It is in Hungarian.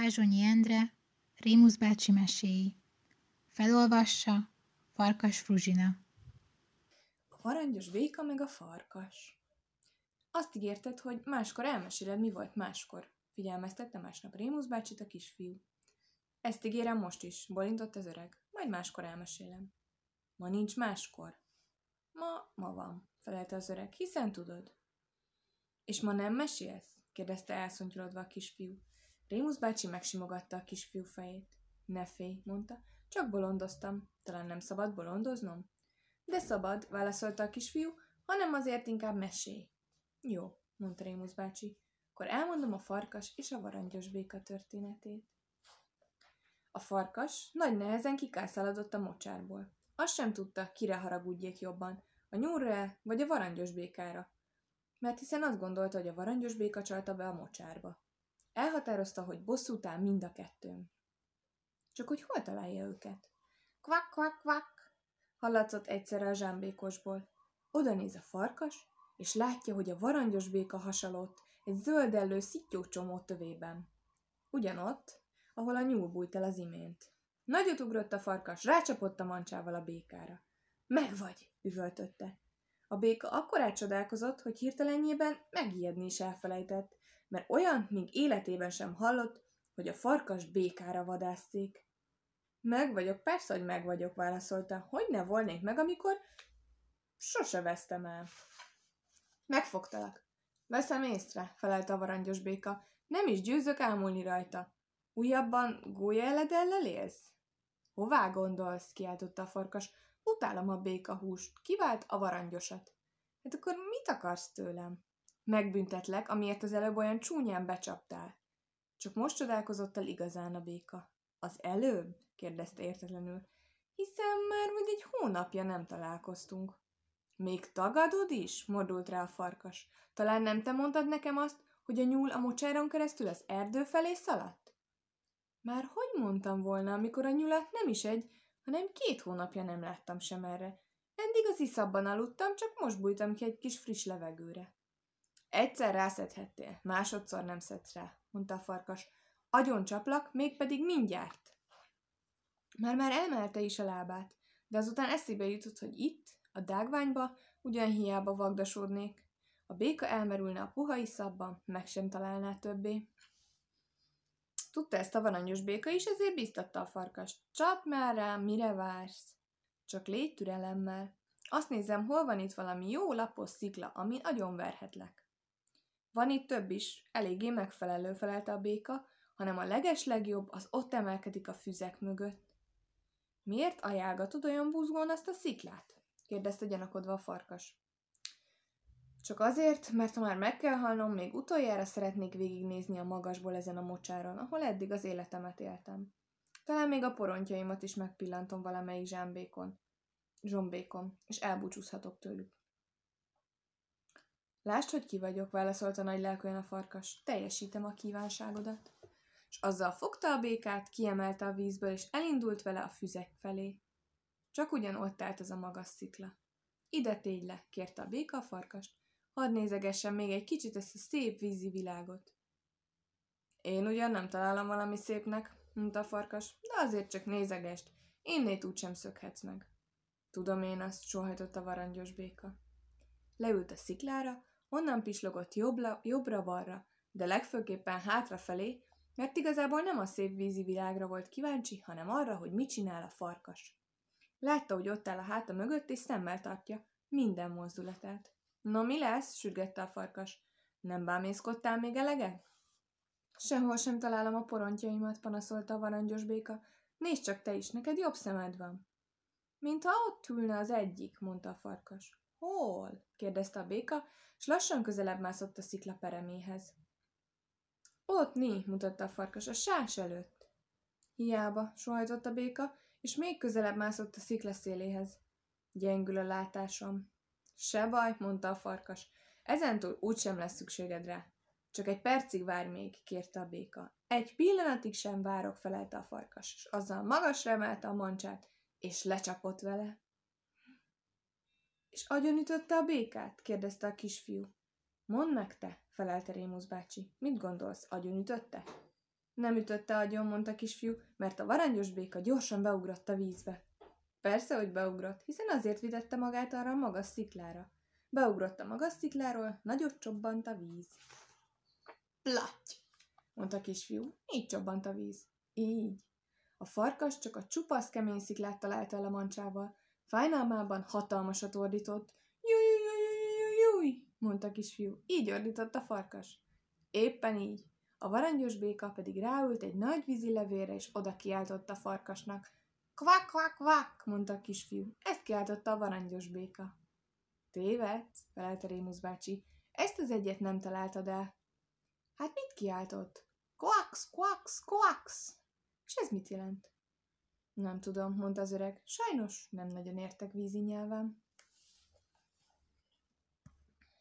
Vázsonyi Endre, Rémusz bácsi meséi. Felolvassa Farkas Fruzsina. A varangyos béka meg a farkas. Azt ígérted, hogy máskor elmeséled, mi volt máskor, figyelmeztette másnap Rémusz bácsit a kisfiú. Ezt ígérem most is, bolintott az öreg, majd máskor elmesélem. Ma nincs máskor. Ma van, felelte az öreg, hiszen tudod. És ma nem mesélsz? Kérdezte elszontyolodva a kisfiú. Rémusz bácsi megsimogatta a kisfiú fejét. Ne félj, mondta, csak bolondoztam. Talán nem szabad bolondoznom? De szabad, válaszolta a kisfiú, hanem azért inkább mesélj. Jó, mondta Rémusz bácsi, akkor elmondom a farkas és a varangyos béka történetét. A farkas nagy nehezen kikászaladott a mocsárból. Azt sem tudta, kire haragudjék jobban, a nyúlra vagy a varangyos békára, mert hiszen azt gondolta, hogy a varangyos béka csalta be a mocsárba. Elhatározta, hogy bosszút áll mind a kettőn. Csak hogy hol találja őket? Kvak, kvak, kvak, hallatszott egyszerre a zsámbékosból. Oda néz a farkas, és látja, hogy a varangyos béka hasalott egy zöldellő szittyócsomó tövében. Ugyanott, ahol a nyúl bújt el az imént. Nagyot ugrott a farkas, rácsapott a mancsával a békára. Megvagy, üvöltötte. A béka akkorát csodálkozott, hogy hirtelenjében megijedni is elfelejtett, mert olyan, még életében sem hallott, hogy a farkas békára vadászték. Meg vagyok, persze, hogy meg vagyok, válaszolta. Hogy ne volnék meg, amikor sose vesztem el. Megfogtalak. Veszem észre, felelte a varangyos béka. Nem is győzök ámulni rajta. Újabban gólyaeledellel élsz? Hová gondolsz? Kiáltotta a farkas. Utálom a békahúst, kivált a varangyosat. Hát akkor mit akarsz tőlem? Megbüntetlek, amiért az előbb olyan csúnyán becsaptál. Csak most csodálkozott el igazán a béka. Az előbb? Kérdezte értetlenül. Hiszen már vagy egy hónapja nem találkoztunk. Még tagadod is? Mordult rá a farkas. Talán nem te mondtad nekem azt, hogy a nyúl a mocsáron keresztül az erdő felé szaladt? Már hogy mondtam volna, amikor a nyulat nem is egy, hanem 2 hónapja nem láttam sem erre. Eddig az iszapban aludtam, csak most bújtam ki egy kis friss levegőre. Egyszer rászedhettél, másodszor nem szedsz rá, mondta a farkas. Agyon csaplak, mégpedig mindjárt. Már emelte is a lábát, de azután eszébe jutott, hogy itt, a dágványba, ugyan hiába vagdasodnék. A béka elmerülne a puha iszapban, meg sem találná többé. Tudta ezt a varangyos béka is, ezért bíztatta a farkast. Csapj már rá, mire vársz? Csak légy türelemmel. Azt nézem, hol van itt valami jó lapos szikla, amin agyonverhetlek. Van itt több is, eléggé megfelelő, felelte a béka, hanem a legeslegjobb, az ott emelkedik a füzek mögött. Miért ajánlgatod olyan buzgón azt a sziklát? Kérdezte gyanakodva a farkas. Csak azért, mert ha már meg kell halnom, még utoljára szeretnék végignézni a magasból ezen a mocsáron, ahol eddig az életemet éltem. Talán még a porontjaimat is megpillantom valamelyik zsombékon, és elbúcsúzhatok tőlük. Lásd, hogy ki vagyok, válaszolta nagy lelkűen a farkas, teljesítem a kívánságodat. És azzal fogta a békát, kiemelte a vízből, és elindult vele a füzek felé. Csak ugyan ott állt az a magas szikla. Ide tégy le, kérte a béka a farkast. Hadd nézegessen még egy kicsit ezt a szép vízi világot. Én ugyan nem találom valami szépnek, mondta a farkas, de azért csak nézegest, innét úgysem szökhetsz meg. Tudom én azt, sóhajtott a varangyos béka. Leült a sziklára, onnan pislogott jobbra-balra, de legfőképpen hátrafelé, mert igazából nem a szép vízi világra volt kíváncsi, hanem arra, hogy mit csinál a farkas. Látta, hogy ott áll a háta mögött, és szemmel tartja minden mozdulatát. Na mi lesz? Sürgette a farkas. Nem bámészkodtál még eleget? Sehol sem találom a porontjaimat, panaszolta a varangyos béka. Nézd csak te is, neked jobb szemed van. Mintha ott ülne az egyik, mondta a farkas. Hol? Kérdezte a béka, s lassan közelebb mászott a szikla pereméhez. Ott né, mutatta a farkas, a sás előtt. Hiába, sóhajtott a béka, és még közelebb mászott a szikla széléhez. Gyengül a látásom. Se baj, mondta a farkas, ezentúl úgysem lesz szükséged rá. Csak egy percig várj még, kérte a béka. Egy pillanatig sem várok, felelte a farkas, és azzal magasra emelte a mancsát, és lecsapott vele. És agyonütötte a békát? Kérdezte a kisfiú. Mondd meg te, felelte Rémusz bácsi. Mit gondolsz, agyonütötte? Nem ütötte agyon, mondta kisfiú, mert a varangyos béka gyorsan beugrott a vízbe. Persze, hogy beugrott, hiszen azért vitette magát arra a magas sziklára. Beugrott a magas szikláról, nagyot csobbant a víz. Platty! Mondta kisfiú, így csobbant a víz. Így. A farkas csak a csupasz kemény sziklát találta el a mancsával. Fájnálmában hatalmasat ordított. Jújjújjújjújjúj! Mondta kisfiú, így ordított a farkas. Éppen így. A varangyos béka pedig ráült egy nagy vízi levélre, és oda kiáltott a farkasnak. Kvák, kvák, kvák, mondta a kisfiú. Ezt kiáltotta a varangyos béka. Tévedsz, felelte Rémusz bácsi. Ezt az egyet nem találtad el. Hát mit kiáltott? Koax, koax, koax! És ez mit jelent? Nem tudom, mondta az öreg. Sajnos nem nagyon értek vízi nyelven.